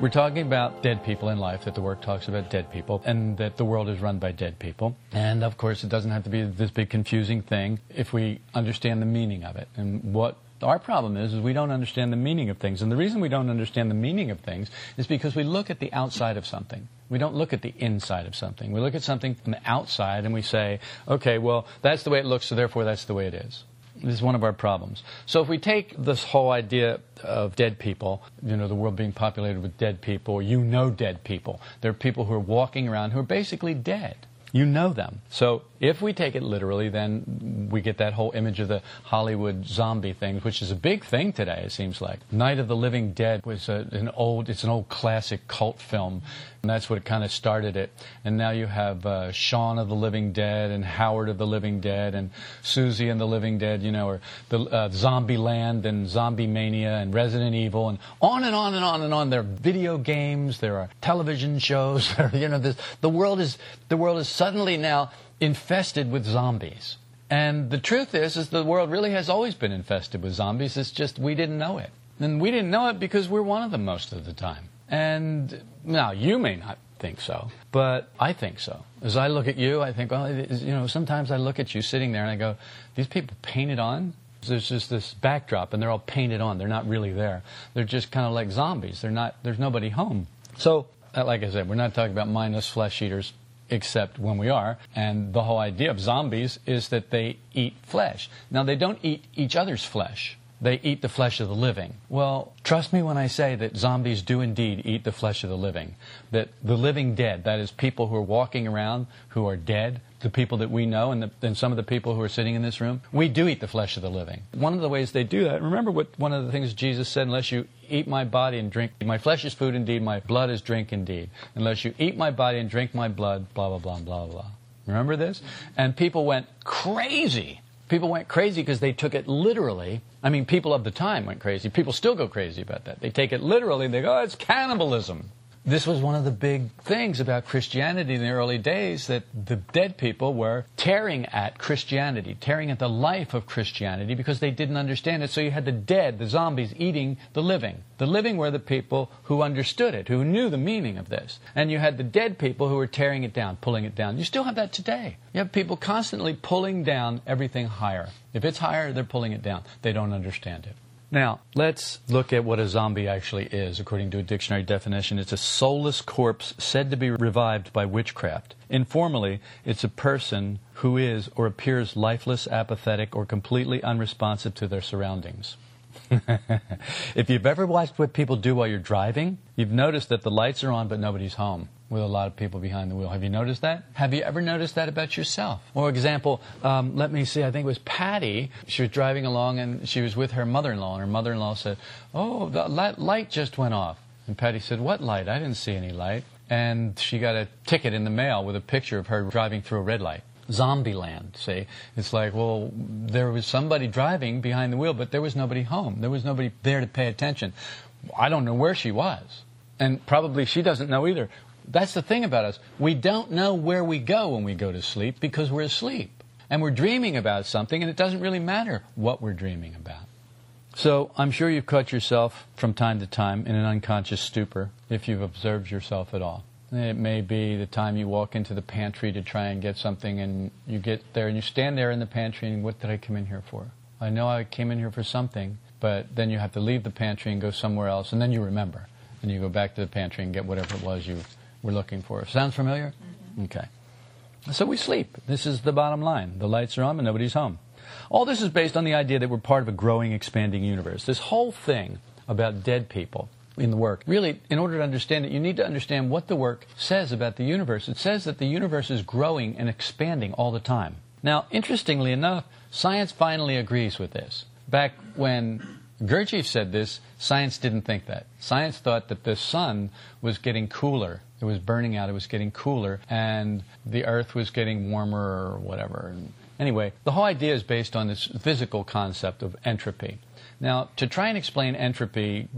We're talking about dead people in life, that the work talks about dead people, and that the world is run by dead people. And, of course, it doesn't have to be this big confusing thing if we understand the meaning of it. And what our problem is we don't understand the meaning of things. And the reason we don't understand the meaning of things is because we look at the outside of something. We don't look at the inside of something. We look at something from the outside and we say, okay, well, that's the way it looks, so therefore that's the way it is. This is one of our problems. So if we take this whole idea of dead people, you know, the world being populated with dead people, you know dead people. There are people who are walking around who are basically dead. You know them. So if we take it literally, then we get that whole image of the Hollywood zombie thing, which is a big thing today, it seems like. Night of the Living Dead was an old classic cult film, and that's what kind of started it. And now you have Shaun of the Living Dead and Howard of the Living Dead and Susie and the Living Dead, you know, or the Zombie Land and Zombie Mania and Resident Evil and on and on and on and on. There are video games, there are television shows, you know, the world is suddenly now infested with zombies. And the truth is the world really has always been infested with zombies. It's just we didn't know it. And we didn't know it because we're one of them most of the time. And now, you may not think so, but I think so. As I look at you, I think, well, it is, you know, sometimes I look at you sitting there and I go, these people painted on? There's just this backdrop and they're all painted on. They're not really there. They're just kind of like zombies. There's nobody home. So, like I said, we're not talking about mindless flesh eaters, except when we are. And the whole idea of zombies is that they eat flesh. Now, they don't eat each other's flesh. They eat the flesh of the living. Well, trust me when I say that zombies do indeed eat the flesh of the living. That the living dead, that is people who are walking around who are dead, the people that we know and some of the people who are sitting in this room, we do eat the flesh of the living. One of the ways they do that, remember what one of the things Jesus said, unless you eat my body and drink, my flesh is food indeed, my blood is drink indeed. Unless you eat my body and drink my blood, blah, blah, blah, blah, blah. Remember this? And people went crazy. People went crazy because they took it literally. I mean, people of the time went crazy. People still go crazy about that. They take it literally. They go, oh, it's cannibalism. This was one of the big things about Christianity in the early days, that the dead people were tearing at Christianity, tearing at the life of Christianity because they didn't understand it. So you had the dead, the zombies, eating the living. The living were the people who understood it, who knew the meaning of this. And you had the dead people who were tearing it down, pulling it down. You still have that today. You have people constantly pulling down everything higher. If it's higher, they're pulling it down. They don't understand it. Now, let's look at what a zombie actually is. According to a dictionary definition, it's a soulless corpse said to be revived by witchcraft. Informally, it's a person who is or appears lifeless, apathetic, or completely unresponsive to their surroundings. If you've ever watched what people do while you're driving, you've noticed that the lights are on but nobody's home, with a lot of people behind the wheel. Have you noticed that? Have you ever noticed that about yourself? For example, let me see, I think it was Patty. She was driving along and she was with her mother-in-law, and her mother-in-law said, oh, the light just went off. And Patty said, what light? I didn't see any light. And she got a ticket in the mail with a picture of her driving through a red light. Zombieland, see? It's like, well, there was somebody driving behind the wheel, but there was nobody home. There was nobody there to pay attention. I don't know where she was. And probably she doesn't know either. That's the thing about us. We don't know where we go when we go to sleep because we're asleep. And we're dreaming about something, and it doesn't really matter what we're dreaming about. So I'm sure you've caught yourself from time to time in an unconscious stupor, if you've observed yourself at all. It may be the time you walk into the pantry to try and get something, and you get there, and you stand there in the pantry, and what did I come in here for? I know I came in here for something, but then you have to leave the pantry and go somewhere else, and then you remember. And you go back to the pantry and get whatever it was you we're looking for. Sounds familiar? Mm-hmm. Okay. So we sleep. This is the bottom line. The lights are on and nobody's home. All this is based on the idea that we're part of a growing, expanding universe. This whole thing about dead people in the work, really, in order to understand it, you need to understand what the work says about the universe. It says that the universe is growing and expanding all the time. Now, interestingly enough, science finally agrees with this. Back when Gurdjieff said this. Science didn't think that. Science thought that the sun was getting cooler. It was burning out. It was getting cooler. And the earth was getting warmer or whatever. And anyway, the whole idea is based on this physical concept of entropy. Now, to try and explain entropy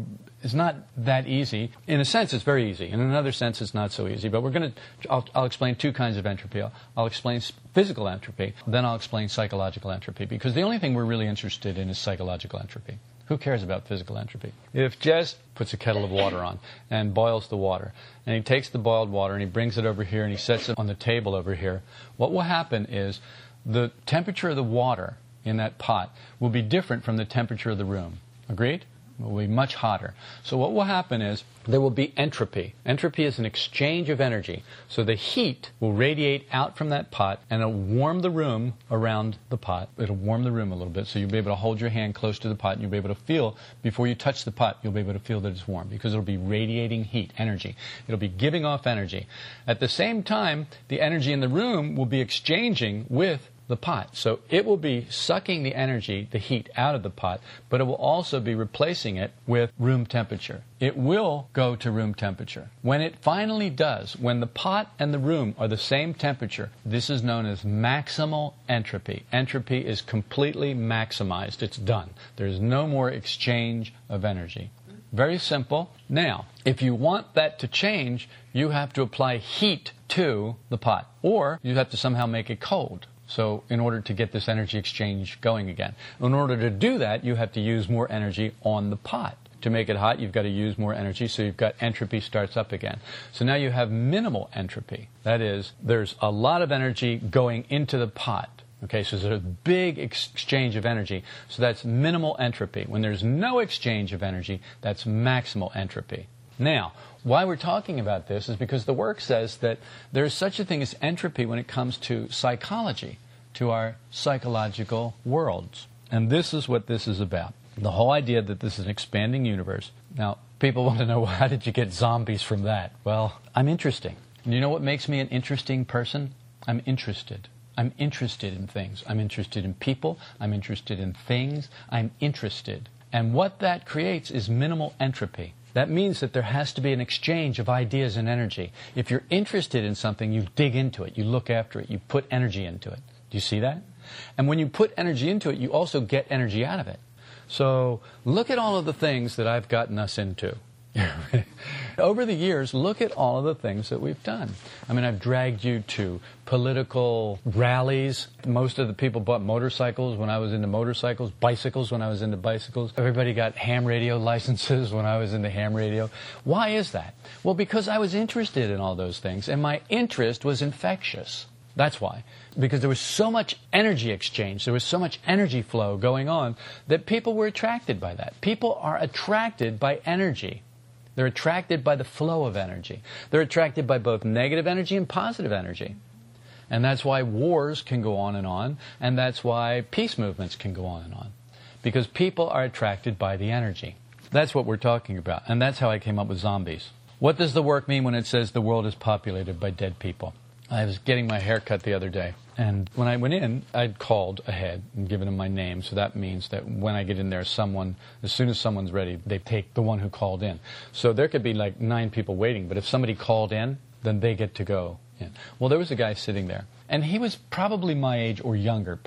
is not that easy. In a sense, it's very easy. In another sense, it's not so easy. But we're going to, I'll explain two kinds of entropy. I'll explain physical entropy, then I'll explain psychological entropy, because the only thing we're really interested in is psychological entropy. Who cares about physical entropy? If Jess puts a kettle of water on and boils the water, and he takes the boiled water and he brings it over here and he sets it on the table over here, what will happen is the temperature of the water in that pot will be different from the temperature of the room. Agreed? It will be much hotter. So what will happen is there will be entropy. Entropy is an exchange of energy. So the heat will radiate out from that pot and it'll warm the room around the pot. It'll warm the room a little bit, so you'll be able to hold your hand close to the pot and you'll be able to feel, before you touch the pot, you'll be able to feel that it's warm, because it'll be radiating heat, energy. It'll be giving off energy. At the same time, the energy in the room will be exchanging with the pot. So it will be sucking the energy, the heat, out of the pot, but it will also be replacing it with room temperature. It will go to room temperature. When it finally does, when the pot and the room are the same temperature, this is known as maximal entropy. Entropy is completely maximized. It's done. There's no more exchange of energy. Very simple. Now, if you want that to change, you have to apply heat to the pot, or you have to somehow make it cold. So in order to get this energy exchange going again. In order to do that, you have to use more energy on the pot. To make it hot, you've got to use more energy, so you've got entropy starts up again. So now you have minimal entropy. That is, there's a lot of energy going into the pot. Okay, so there's a big exchange of energy. So that's minimal entropy. When there's no exchange of energy, that's maximal entropy. Now, why we're talking about this is because the work says that there is such a thing as entropy when it comes to psychology, to our psychological worlds. And this is what this is about. The whole idea that this is an expanding universe. Now, people want to know, well, how did you get zombies from that? Well, I'm interesting. And you know what makes me an interesting person? I'm interested. I'm interested in things. I'm interested in people. I'm interested in things. I'm interested. And what that creates is minimal entropy. That means that there has to be an exchange of ideas and energy. If you're interested in something, you dig into it, you look after it, you put energy into it. Do you see that? And when you put energy into it, you also get energy out of it. So look at all of the things that I've gotten us into. Over the years, look at all of the things that we've done. I mean, I've dragged you to political rallies. Most of the people bought motorcycles when I was into motorcycles, bicycles when I was into bicycles. Everybody got ham radio licenses when I was into ham radio. Why is that? Well, because I was interested in all those things, and my interest was infectious. That's why. Because there was so much energy exchange, there was so much energy flow going on that people were attracted by that. People are attracted by energy. They're attracted by the flow of energy. They're attracted by both negative energy and positive energy. And that's why wars can go on, and that's why peace movements can go on, because people are attracted by the energy. That's what we're talking about, and that's how I came up with zombies. What does the work mean when it says the world is populated by dead people? I was getting my hair cut the other day, and when I went in, I'd called ahead and given them my name, so that means that when I get in there, someone, as soon as someone's ready, they take the one who called in. So there could be like 9 people waiting, but if somebody called in, then they get to go in. Well, there was a guy sitting there, and he was probably my age or younger,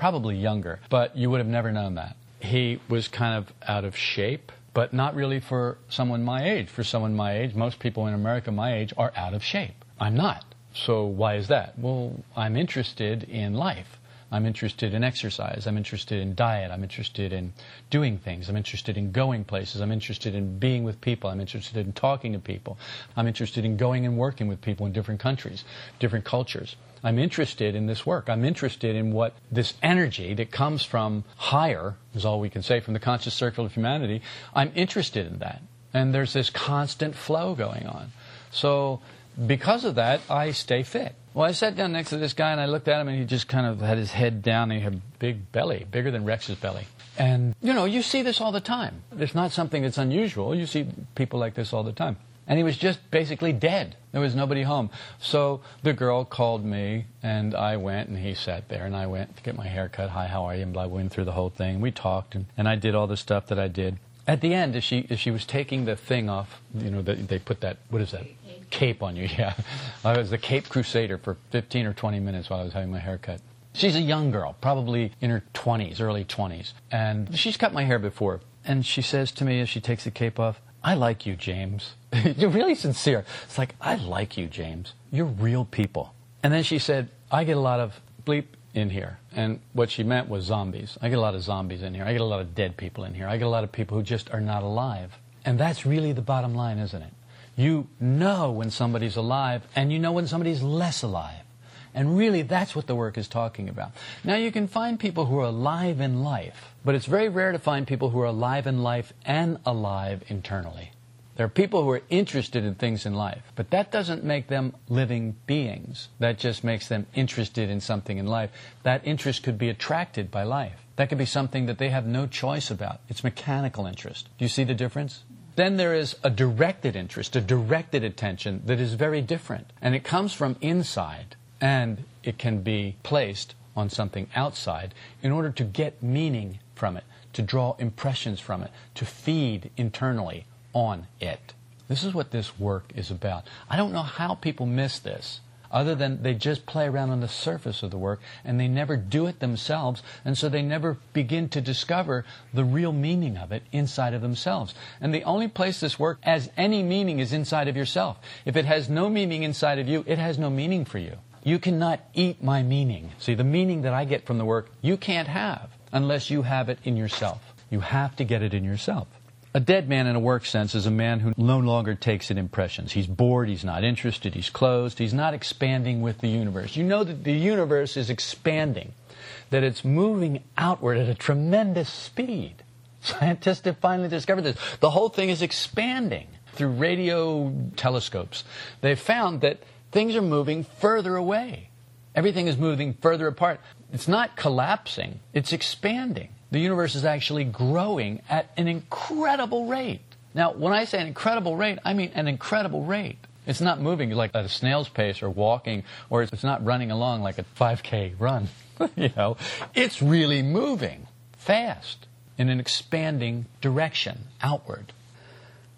but you would have never known that. He was kind of out of shape, but not really for someone my age. For someone my age, most people in America my age are out of shape. I'm not. So why is that? Well, I'm interested in life. I'm interested in exercise. I'm interested in diet. I'm interested in doing things. I'm interested in going places. I'm interested in being with people. I'm interested in talking to people. I'm interested in going and working with people in different countries, different cultures. I'm interested in this work. I'm interested in what this energy that comes from higher, is all we can say, from the conscious circle of humanity. I'm interested in that. And there's this constant flow going on. So because of that, I stay fit. Well, I sat down next to this guy, and I looked at him, and he just kind of had his head down, and he had a big belly, bigger than Rex's belly. And, you know, you see this all the time. It's not something that's unusual. You see people like this all the time. And he was just basically dead. There was nobody home. So the girl called me, and I went, and he sat there, and I went to get my hair cut. Hi, how are you? And I went through the whole thing. We talked, and I did all the stuff that I did. At the end, as she was taking the thing off, you know, they put that, what is that? Cape on you, yeah. I was the Cape Crusader for 15 or 20 minutes while I was having my hair cut. She's a young girl, probably in her 20s, early 20s. And she's cut my hair before. And she says to me as she takes the cape off, "I like you, James." You're really sincere. It's like, "I like you, James. You're real people." And then she said, "I get a lot of bleep in here." And what she meant was zombies. "I get a lot of zombies in here. I get a lot of dead people in here. I get a lot of people who just are not alive." And that's really the bottom line, isn't it? You know when somebody's alive, and you know when somebody's less alive. And really, that's what the work is talking about. Now, you can find people who are alive in life, but it's very rare to find people who are alive in life and alive internally. There are people who are interested in things in life, but that doesn't make them living beings. That just makes them interested in something in life. That interest could be attracted by life. That could be something that they have no choice about. It's mechanical interest. Do you see the difference? Then there is a directed interest, a directed attention that is very different. And it comes from inside, and it can be placed on something outside in order to get meaning from it, to draw impressions from it, to feed internally on it. This is what this work is about. I don't know how people miss this, other than they just play around on the surface of the work, and they never do it themselves, and so they never begin to discover the real meaning of it inside of themselves. And the only place this work has any meaning is inside of yourself. If it has no meaning inside of you, it has no meaning for you. You cannot eat my meaning. See, the meaning that I get from the work, you can't have unless you have it in yourself. You have to get it in yourself. A dead man in a work sense is a man who no longer takes in impressions. He's bored, he's not interested, he's closed, he's not expanding with the universe. You know that the universe is expanding, that it's moving outward at a tremendous speed. Scientists have finally discovered this. The whole thing is expanding. Through radio telescopes, they found that things are moving further away. Everything is moving further apart. It's not collapsing, it's expanding. The universe is actually growing at an incredible rate. Now, when I say an incredible rate, I mean an incredible rate. It's not moving like at a snail's pace or walking, or it's not running along like a 5K run. You know, it's really moving fast in an expanding direction outward.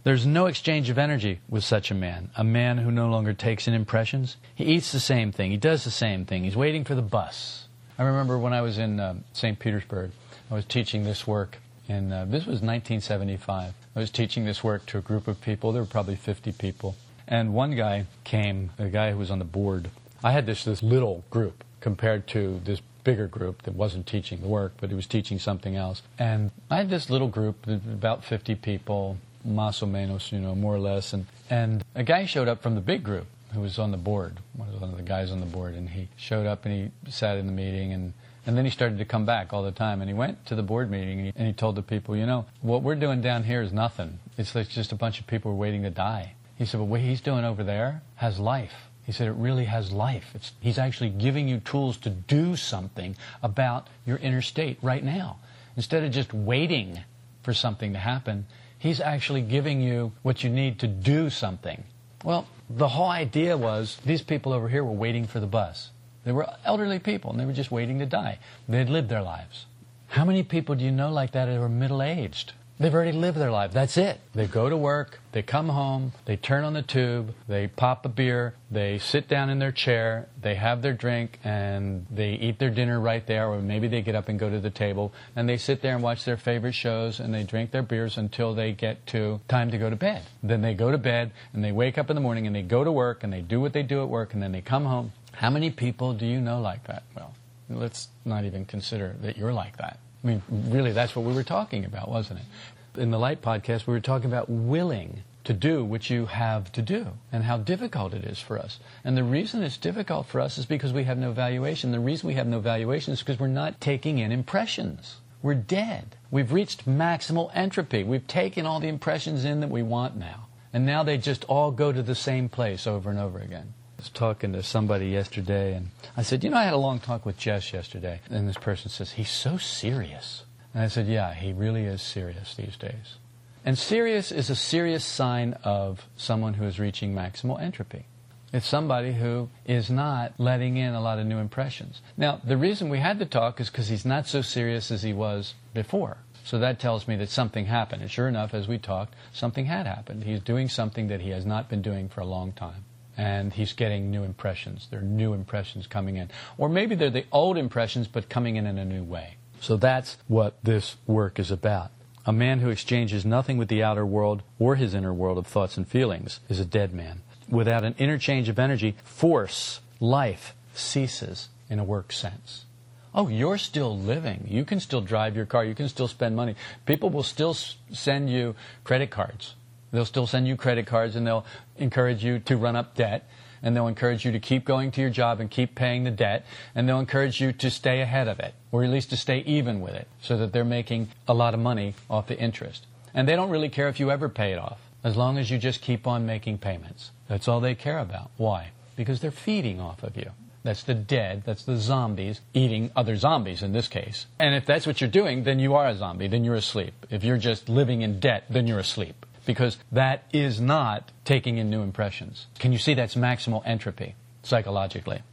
There's no exchange of energy with such a man who no longer takes in impressions. He eats the same thing. He does the same thing. He's waiting for the bus. I remember when I was in St. Petersburg, I was teaching this work, and this was 1975. I was teaching this work to a group of people. There were probably 50 people. And one guy came, a guy who was on the board. I had this little group compared to this bigger group that wasn't teaching the work, but it was teaching something else. And I had this little group, about 50 people, más o menos, you know, more or less. And a guy showed up from the big group who was on the board, one of the guys on the board, and he showed up and he sat in the meeting, and then he started to come back all the time, and he went to the board meeting and he told the people, you know, what we're doing down here is nothing. It's just a bunch of people waiting to die. He said, well, what he's doing over there has life. He said, it really has life. He's actually giving you tools to do something about your inner state right now. Instead of just waiting for something to happen, he's actually giving you what you need to do something. Well, the whole idea was these people over here were waiting for the bus. They were elderly people, and they were just waiting to die. They'd lived their lives. How many people do you know like that who are middle-aged? They've already lived their life. That's it. They go to work. They come home. They turn on the tube. They pop a beer. They sit down in their chair. They have their drink, and they eat their dinner right there, or maybe they get up and go to the table, and they sit there and watch their favorite shows, and they drink their beers until they get to time to go to bed. Then they go to bed, and they wake up in the morning, and they go to work, and they do what they do at work, and then they come home. How many people do you know like that? Well, let's not even consider that you're like that. I mean, really, that's what we were talking about, wasn't it? In the Light podcast, we were talking about willing to do what you have to do and how difficult it is for us. And the reason it's difficult for us is because we have no valuation. The reason we have no valuation is because we're not taking in impressions. We're dead. We've reached maximal entropy. We've taken all the impressions in that we want now. And now they just all go to the same place over and over again. I was talking to somebody yesterday, and I said, you know, I had a long talk with Jess yesterday, and this person says, he's so serious. And I said, yeah, he really is serious these days. And serious is a serious sign of someone who is reaching maximal entropy. It's somebody who is not letting in a lot of new impressions. Now, the reason we had to talk is because he's not so serious as he was before. So that tells me that something happened. And sure enough, as we talked, something had happened. He's doing something that he has not been doing for a long time. And he's getting new impressions. There are new impressions coming in. Or maybe they're the old impressions, but coming in a new way. So that's what this work is about. A man who exchanges nothing with the outer world or his inner world of thoughts and feelings is a dead man. Without an interchange of energy, force, life ceases in a work sense. Oh, you're still living. You can still drive your car. You can still spend money. People will still send you credit cards. They'll still send you credit cards, and they'll encourage you to run up debt, and they'll encourage you to keep going to your job and keep paying the debt, and they'll encourage you to stay ahead of it, or at least to stay even with it, so that they're making a lot of money off the interest. And they don't really care if you ever pay it off, as long as you just keep on making payments. That's all they care about. Why? Because they're feeding off of you. That's the dead, that's the zombies eating other zombies in this case. And if that's what you're doing, then you are a zombie, then you're asleep. If you're just living in debt, then you're asleep. Because that is not taking in new impressions. Can you see that's maximal entropy, psychologically?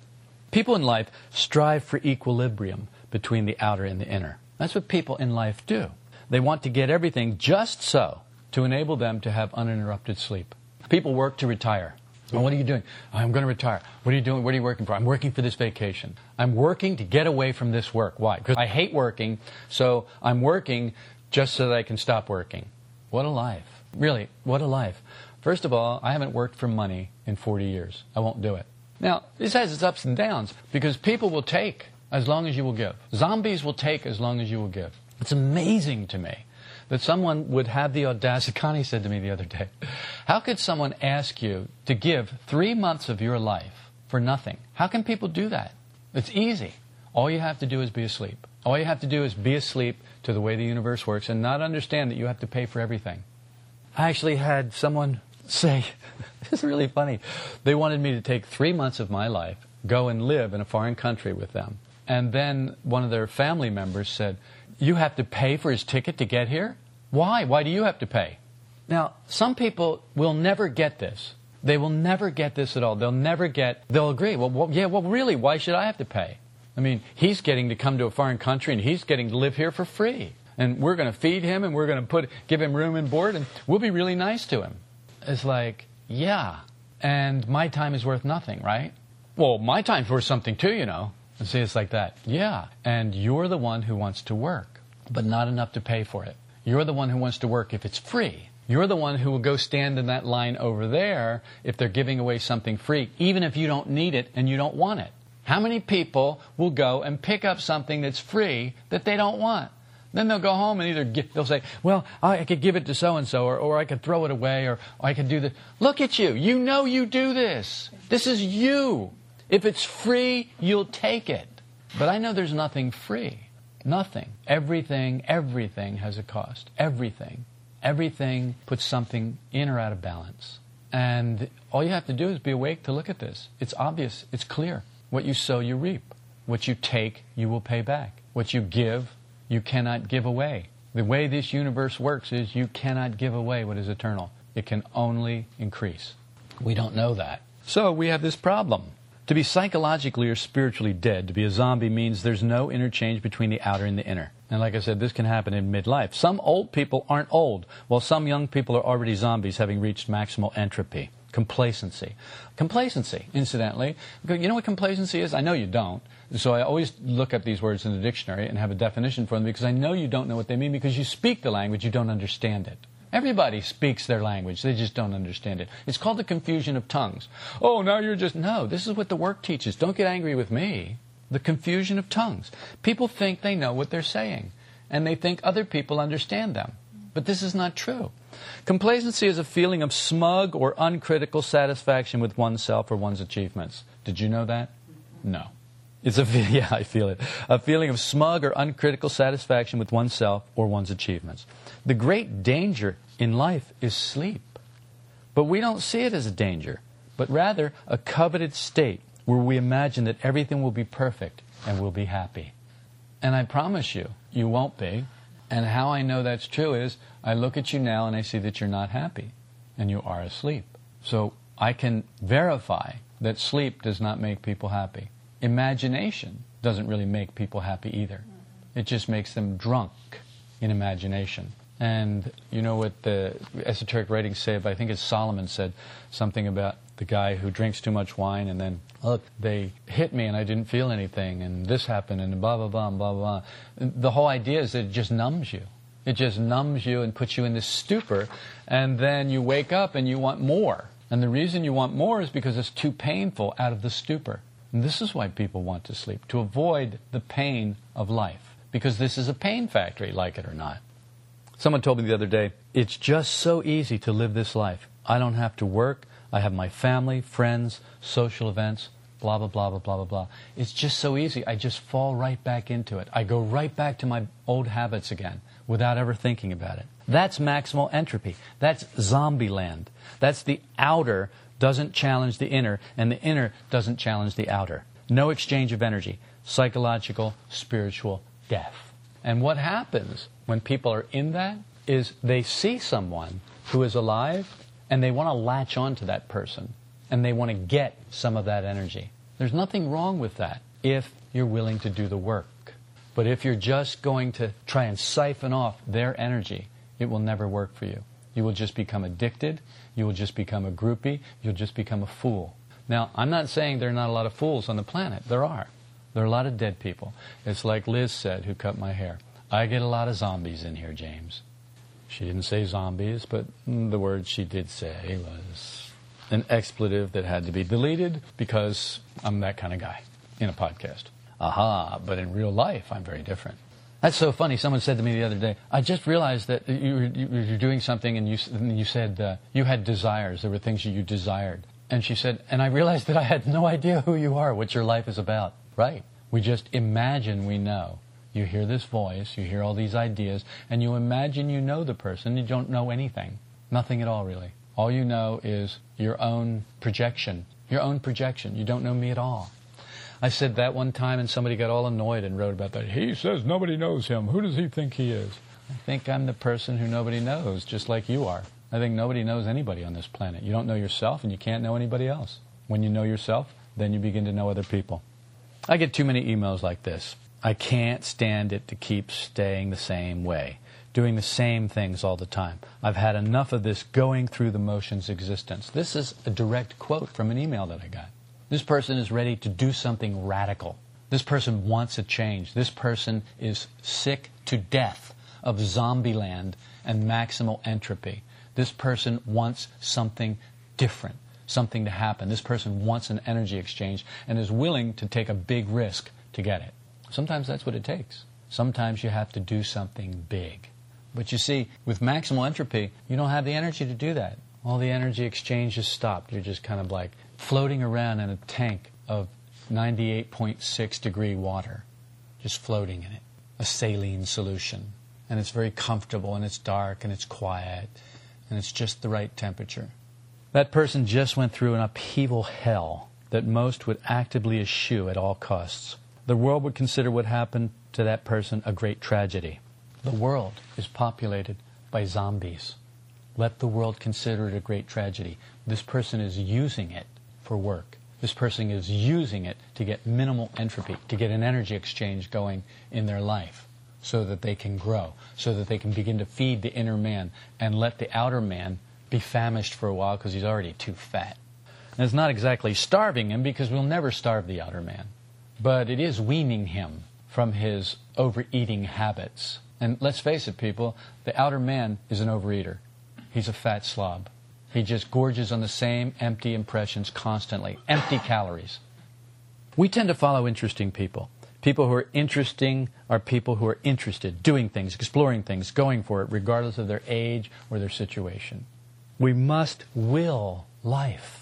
People in life strive for equilibrium between the outer and the inner. That's what people in life do. They want to get everything just so to enable them to have uninterrupted sleep. People work to retire. Well, what are you doing? I'm going to retire. What are you doing? What are you working for? I'm working for this vacation. I'm working to get away from this work. Why? Because I hate working, so I'm working just so that I can stop working. What a life. Really, what a life. First of all, I haven't worked for money in 40 years. I won't do it. Now, this has its ups and downs, because people will take as long as you will give. Zombies will take as long as you will give. It's amazing to me that someone would have the audacity. Connie said to me the other day, how could someone ask you to give 3 months of your life for nothing? How can people do that? It's easy. All you have to do is be asleep. All you have to do is be asleep to the way the universe works and not understand that you have to pay for everything. I actually had someone say, this is really funny, they wanted me to take 3 months of my life, go and live in a foreign country with them. And then one of their family members said, you have to pay for his ticket to get here? Why? Why do you have to pay? Now, some people will never get this. They will never get this at all. They'll agree, well, really, why should I have to pay? I mean, he's getting to come to a foreign country and he's getting to live here for free. And we're going to feed him, and we're going to give him room and board, and we'll be really nice to him. It's like, yeah, and my time is worth nothing, right? Well, my time's worth something too, you know. And see, it's like that. Yeah, and you're the one who wants to work, but not enough to pay for it. You're the one who wants to work if it's free. You're the one who will go stand in that line over there if they're giving away something free, even if you don't need it and you don't want it. How many people will go and pick up something that's free that they don't want? Then they'll go home and they'll say, well, I could give it to so-and-so, or I could throw it away, or I could do this. Look at you. You know you do this. This is you. If it's free, you'll take it. But I know there's nothing free. Nothing. Everything has a cost. Everything. Everything puts something in or out of balance. And all you have to do is be awake to look at this. It's obvious. It's clear. What you sow, you reap. What you take, you will pay back. What you give, you cannot give away. The way this universe works is you cannot give away what is eternal. It can only increase. We don't know that. So we have this problem. To be psychologically or spiritually dead, to be a zombie, means there's no interchange between the outer and the inner. And like I said, this can happen in midlife. Some old people aren't old, while some young people are already zombies, having reached maximal entropy. Complacency. Complacency, incidentally. You know what complacency is? I know you don't. So I always look up these words in the dictionary and have a definition for them, because I know you don't know what they mean, because you speak the language, you don't understand it. Everybody speaks their language, they just don't understand it. It's called the confusion of tongues. Oh, now you're just... No, this is what the work teaches. Don't get angry with me. The confusion of tongues. People think they know what they're saying, and they think other people understand them. But this is not true. Complacency is a feeling of smug or uncritical satisfaction with oneself or one's achievements. Did you know that? No. Yeah, I feel it. A feeling of smug or uncritical satisfaction with oneself or one's achievements. The great danger in life is sleep. But we don't see it as a danger, but rather a coveted state where we imagine that everything will be perfect and we'll be happy. And I promise you, you won't be. And how I know that's true is I look at you now and I see that you're not happy and you are asleep. So I can verify that sleep does not make people happy. Imagination doesn't really make people happy either. It just makes them drunk. in imagination. And you know what the esoteric writings say, but I think it's Solomon said something about the guy who drinks too much wine and then, look, they hit me and I didn't feel anything and this happened and blah, blah, blah, blah, blah. The whole idea is that it just numbs you. It just numbs you and puts you in this stupor, and then you wake up and you want more. And the reason you want more is because it's too painful out of the stupor. And this is why people want to sleep, to avoid the pain of life, because this is a pain factory, like it or not. Someone told me the other day, it's just so easy to live this life. I don't have to work. I have my family, friends, social events, blah, blah, blah, blah, blah, blah, blah. It's just so easy. I just fall right back into it. I go right back to my old habits again without ever thinking about it. That's maximal entropy. That's zombie land. That's the outer doesn't challenge the inner, and the inner doesn't challenge the outer. No exchange of energy. Psychological, spiritual death. And what happens when people are in that is they see someone who is alive and they want to latch on to that person and they want to get some of that energy. There's nothing wrong with that if you're willing to do the work. But if you're just going to try and siphon off their energy, it will never work for you. You will just become addicted. You will just become a groupie. You'll just become a fool. Now, I'm not saying there are not a lot of fools on the planet. There are. There are a lot of dead people. It's like Liz said, who cut my hair. I get a lot of zombies in here, James. She didn't say zombies, but the word she did say was an expletive that had to be deleted because I'm that kind of guy in a podcast. Aha, but in real life, I'm very different. That's so funny. Someone said to me the other day, I just realized that you were doing something and you said you had desires. There were things you desired. And she said, and I realized that I had no idea who you are, what your life is about. Right. We just imagine we know. You hear this voice, you hear all these ideas, and you imagine you know the person. You don't know anything. Nothing at all, really. All you know is your own projection. Your own projection. You don't know me at all. I said that one time and somebody got all annoyed and wrote about that. He says nobody knows him. Who does he think he is? I think I'm the person who nobody knows, just like you are. I think nobody knows anybody on this planet. You don't know yourself and you can't know anybody else. When you know yourself, then you begin to know other people. I get too many emails like this. I can't stand it to keep staying the same way, doing the same things all the time. I've had enough of this going through the motions existence. This is a direct quote from an email that I got. This person is ready to do something radical. This person wants a change. This person is sick to death of zombie land and maximal entropy. This person wants something different, something to happen. This person wants an energy exchange and is willing to take a big risk to get it. Sometimes that's what it takes. Sometimes you have to do something big. But you see, with maximal entropy, you don't have the energy to do that. All the energy exchange is stopped. You're just kind of like floating around in a tank of 98.6 degree water, just floating in it, a saline solution. And it's very comfortable, and it's dark, and it's quiet, and it's just the right temperature. That person just went through an upheaval hell that most would actively eschew at all costs. The world would consider what happened to that person a great tragedy. The world is populated by zombies. Let the world consider it a great tragedy. This person is using it for work. This person is using it to get minimal entropy, to get an energy exchange going in their life so that they can grow, so that they can begin to feed the inner man and let the outer man be famished for a while because he's already too fat. And it's not exactly starving him because we'll never starve the outer man. But it is weaning him from his overeating habits. And let's face it, people, the outer man is an overeater. He's a fat slob. He just gorges on the same empty impressions constantly, empty calories. We tend to follow interesting people. People who are interesting are people who are interested, doing things, exploring things, going for it, regardless of their age or their situation. We must will life.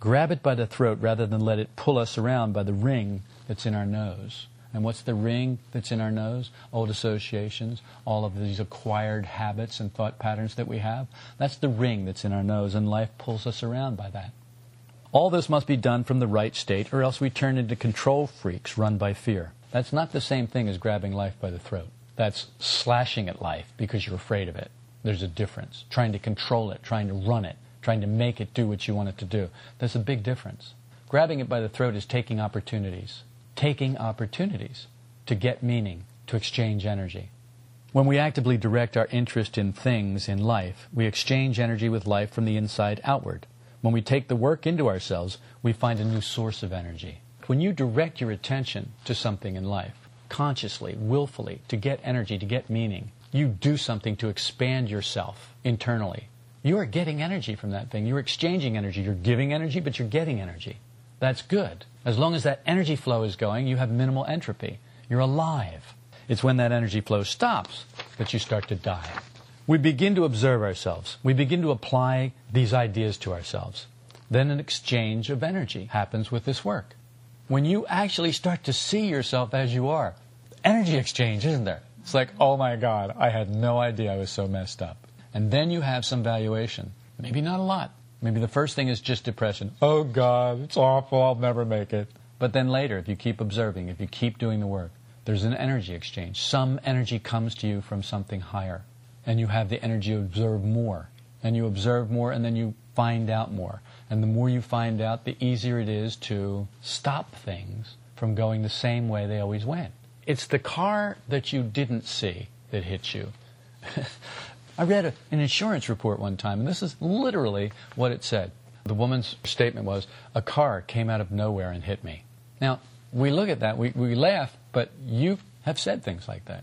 Grab it by the throat rather than let it pull us around by the ring that's in our nose. And what's the ring that's in our nose? Old associations, all of these acquired habits and thought patterns that we have. That's the ring that's in our nose, and life pulls us around by that. All this must be done from the right state, or else we turn into control freaks run by fear. That's not the same thing as grabbing life by the throat. That's slashing at life because you're afraid of it. There's a difference. Trying to control it, trying to run it, trying to make it do what you want it to do. There's a big difference. Grabbing it by the throat is taking opportunities. Taking opportunities to get meaning, to exchange energy. When we actively direct our interest in things in life, we exchange energy with life from the inside outward. When we take the work into ourselves, we find a new source of energy. When you direct your attention to something in life, consciously, willfully, to get energy, to get meaning, you do something to expand yourself internally. You are getting energy from that thing. You're exchanging energy. You're giving energy, but you're getting energy. That's good. As long as that energy flow is going, you have minimal entropy. You're alive. It's when that energy flow stops that you start to die. We begin to observe ourselves. We begin to apply these ideas to ourselves. Then an exchange of energy happens with this work. When you actually start to see yourself as you are, energy exchange, isn't there? It's like, oh my God, I had no idea I was so messed up. And then you have some valuation. Maybe not a lot. Maybe the first thing is just depression. Oh God, it's awful, I'll never make it. But then later, if you keep observing, if you keep doing the work, there's an energy exchange. Some energy comes to you from something higher, and you have the energy to observe more. And you observe more, and then you find out more. And the more you find out, the easier it is to stop things from going the same way they always went. It's the car that you didn't see that hits you. I read an insurance report one time, and this is literally what it said. The woman's statement was, a car came out of nowhere and hit me. Now, we look at that, we laugh, but you have said things like that.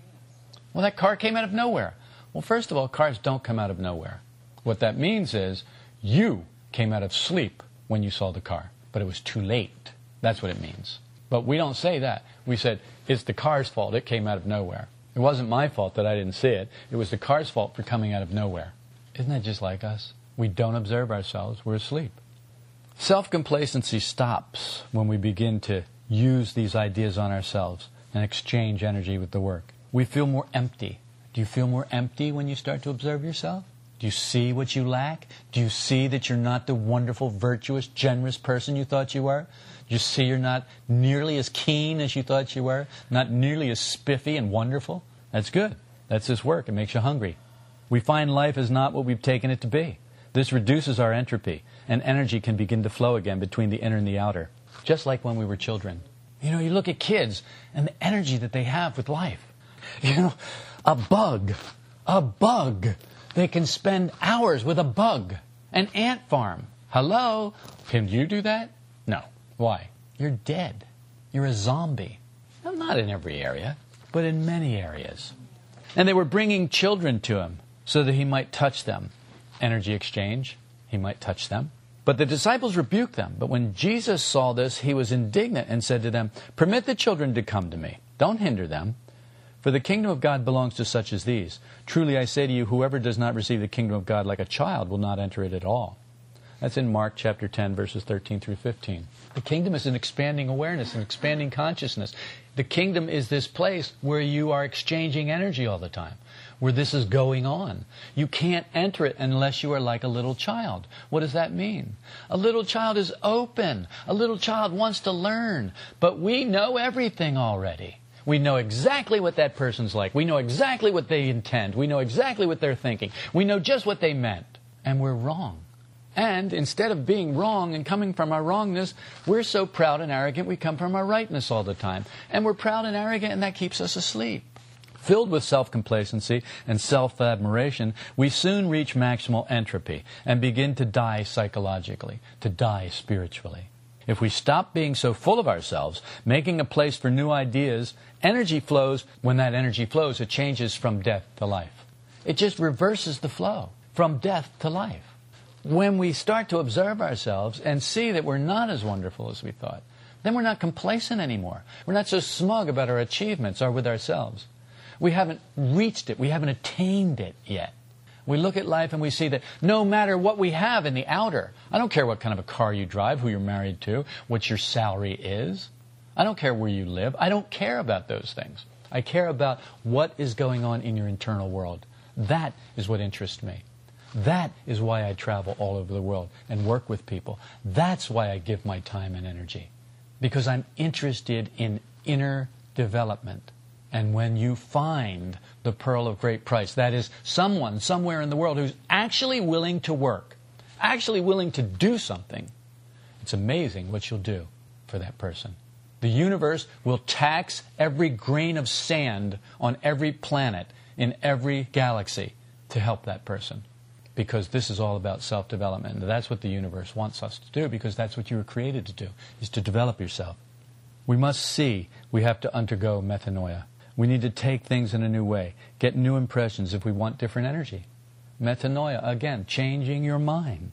Well, that car came out of nowhere. Well, first of all, cars don't come out of nowhere. What that means is, you came out of sleep when you saw the car, but it was too late. That's what it means. But we don't say that. We said, it's the car's fault, it came out of nowhere. It wasn't my fault that I didn't see it. It was the car's fault for coming out of nowhere. Isn't that just like us? We don't observe ourselves. We're asleep. Self-complacency stops when we begin to use these ideas on ourselves and exchange energy with the work. We feel more empty. Do you feel more empty when you start to observe yourself? Do you see what you lack? Do you see that you're not the wonderful, virtuous, generous person you thought you were? Do you see you're not nearly as keen as you thought you were? Not nearly as spiffy and wonderful? That's good. That's this work. It makes you hungry. We find life is not what we've taken it to be. This reduces our entropy, and energy can begin to flow again between the inner and the outer, just like when we were children. You know, you look at kids and the energy that they have with life. You know, a bug. They can spend hours with a bug, an ant farm. Hello? Can you do that? No. Why? You're dead. You're a zombie. Well, not in every area, but in many areas. And they were bringing children to him so that he might touch them. Energy exchange, he might touch them. But the disciples rebuked them. But when Jesus saw this, he was indignant and said to them, "Permit the children to come to me. Don't hinder them. For the kingdom of God belongs to such as these. Truly I say to you, whoever does not receive the kingdom of God like a child will not enter it at all." That's in Mark chapter 10, verses 13 through 15. The kingdom is an expanding awareness, an expanding consciousness. The kingdom is this place where you are exchanging energy all the time, where this is going on. You can't enter it unless you are like a little child. What does that mean? A little child is open. A little child wants to learn. But we know everything already. We know exactly what that person's like. We know exactly what they intend. We know exactly what they're thinking. We know just what they meant. And we're wrong. And instead of being wrong and coming from our wrongness, we're so proud and arrogant we come from our rightness all the time. And we're proud and arrogant, and that keeps us asleep. Filled with self-complacency and self-admiration, we soon reach maximal entropy and begin to die psychologically, to die spiritually. If we stop being so full of ourselves, making a place for new ideas, energy flows. When that energy flows, it changes from death to life. It just reverses the flow from death to life. When we start to observe ourselves and see that we're not as wonderful as we thought, then we're not complacent anymore. We're not so smug about our achievements or with ourselves. We haven't reached it. We haven't attained it yet. We look at life and we see that no matter what we have in the outer, I don't care what kind of a car you drive, who you're married to, what your salary is. I don't care where you live. I don't care about those things. I care about what is going on in your internal world. That is what interests me. That is why I travel all over the world and work with people. That's why I give my time and energy, because I'm interested in inner development. And when you find the pearl of great price, that is someone somewhere in the world who's actually willing to work, actually willing to do something, it's amazing what you'll do for that person. The universe will tax every grain of sand on every planet in every galaxy to help that person, because this is all about self-development. And that's what the universe wants us to do, because that's what you were created to do, is to develop yourself. We must see. We have to undergo metanoia. We need to take things in a new way, get new impressions if we want different energy. Metanoia, again, changing your mind.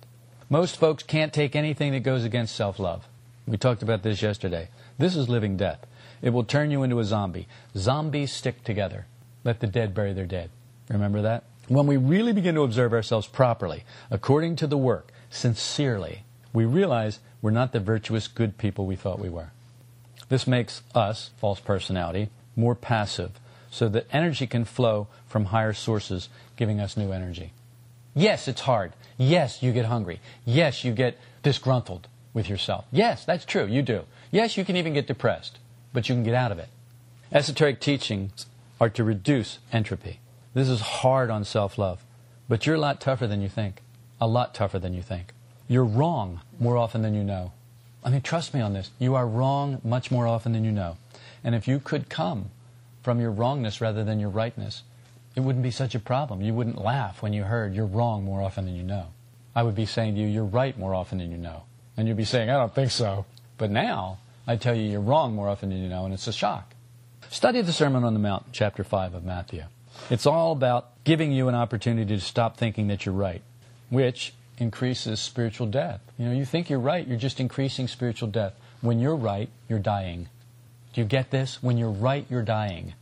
Most folks can't take anything that goes against self-love. We talked about this yesterday. This is living death. It will turn you into a zombie. Zombies stick together. Let the dead bury their dead. Remember that? When we really begin to observe ourselves properly, according to the work, sincerely, we realize we're not the virtuous, good people we thought we were. This makes us, false personality, more passive, so that energy can flow from higher sources, giving us new energy. Yes, it's hard. Yes, you get hungry. Yes, you get disgruntled with yourself. Yes, that's true, you do. Yes, you can even get depressed, but you can get out of it. Esoteric teachings are to reduce entropy. This is hard on self-love, but you're a lot tougher than you think. A lot tougher than you think. You're wrong more often than you know. I mean, trust me on this. You are wrong much more often than you know. And if you could come from your wrongness rather than your rightness, it wouldn't be such a problem. You wouldn't laugh when you heard you're wrong more often than you know. I would be saying to you, you're right more often than you know. And you'd be saying, I don't think so. But now, I tell you, you're wrong more often than you know, and it's a shock. Study the Sermon on the Mount, chapter 5 of Matthew. It's all about giving you an opportunity to stop thinking that you're right, which increases spiritual death. You know, you think you're right, you're just increasing spiritual death. When you're right, you're dying. Do you get this? When you're right, you're dying.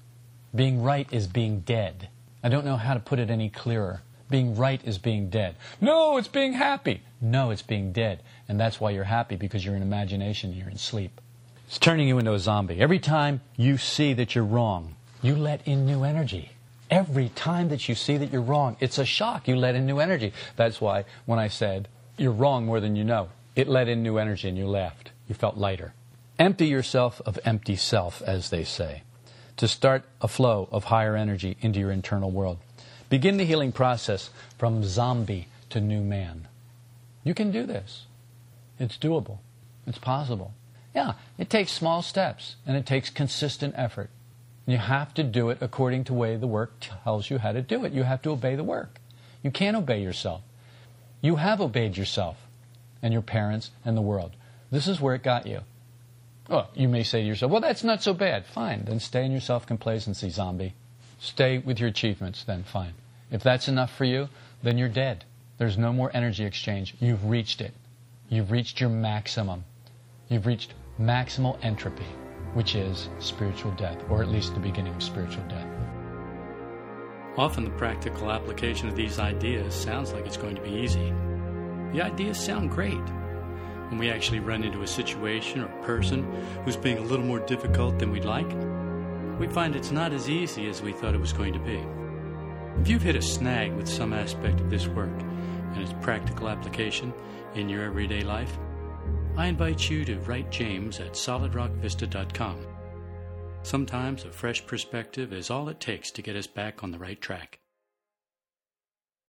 Being right is being dead. I don't know how to put it any clearer. Being right is being dead. No, it's being happy. No, it's being dead. And that's why you're happy, because you're in imagination, you're in sleep. It's turning you into a zombie. Every time you see that you're wrong, you let in new energy. Every time that you see that you're wrong, it's a shock. You let in new energy. That's why when I said, you're wrong more than you know, it let in new energy and you laughed. You felt lighter. Empty yourself of empty self, as they say, to start a flow of higher energy into your internal world. Begin the healing process from zombie to new man. You can do this. It's doable. It's possible. Yeah, it takes small steps, and it takes consistent effort. You have to do it according to the way the work tells you how to do it. You have to obey the work. You can't obey yourself. You have obeyed yourself and your parents and the world. This is where it got you. Oh, you may say to yourself, well, that's not so bad. Fine, then stay in your self-complacency, zombie. Stay with your achievements, then fine. If that's enough for you, then you're dead. There's no more energy exchange. You've reached it. You've reached your maximum. You've reached maximal entropy, which is spiritual death, or at least the beginning of spiritual death. Often the practical application of these ideas sounds like it's going to be easy. The ideas sound great. When we actually run into a situation or person who's being a little more difficult than we'd like, we find it's not as easy as we thought it was going to be. If you've hit a snag with some aspect of this work and its practical application in your everyday life, I invite you to write James at solidrockvista.com. Sometimes a fresh perspective is all it takes to get us back on the right track.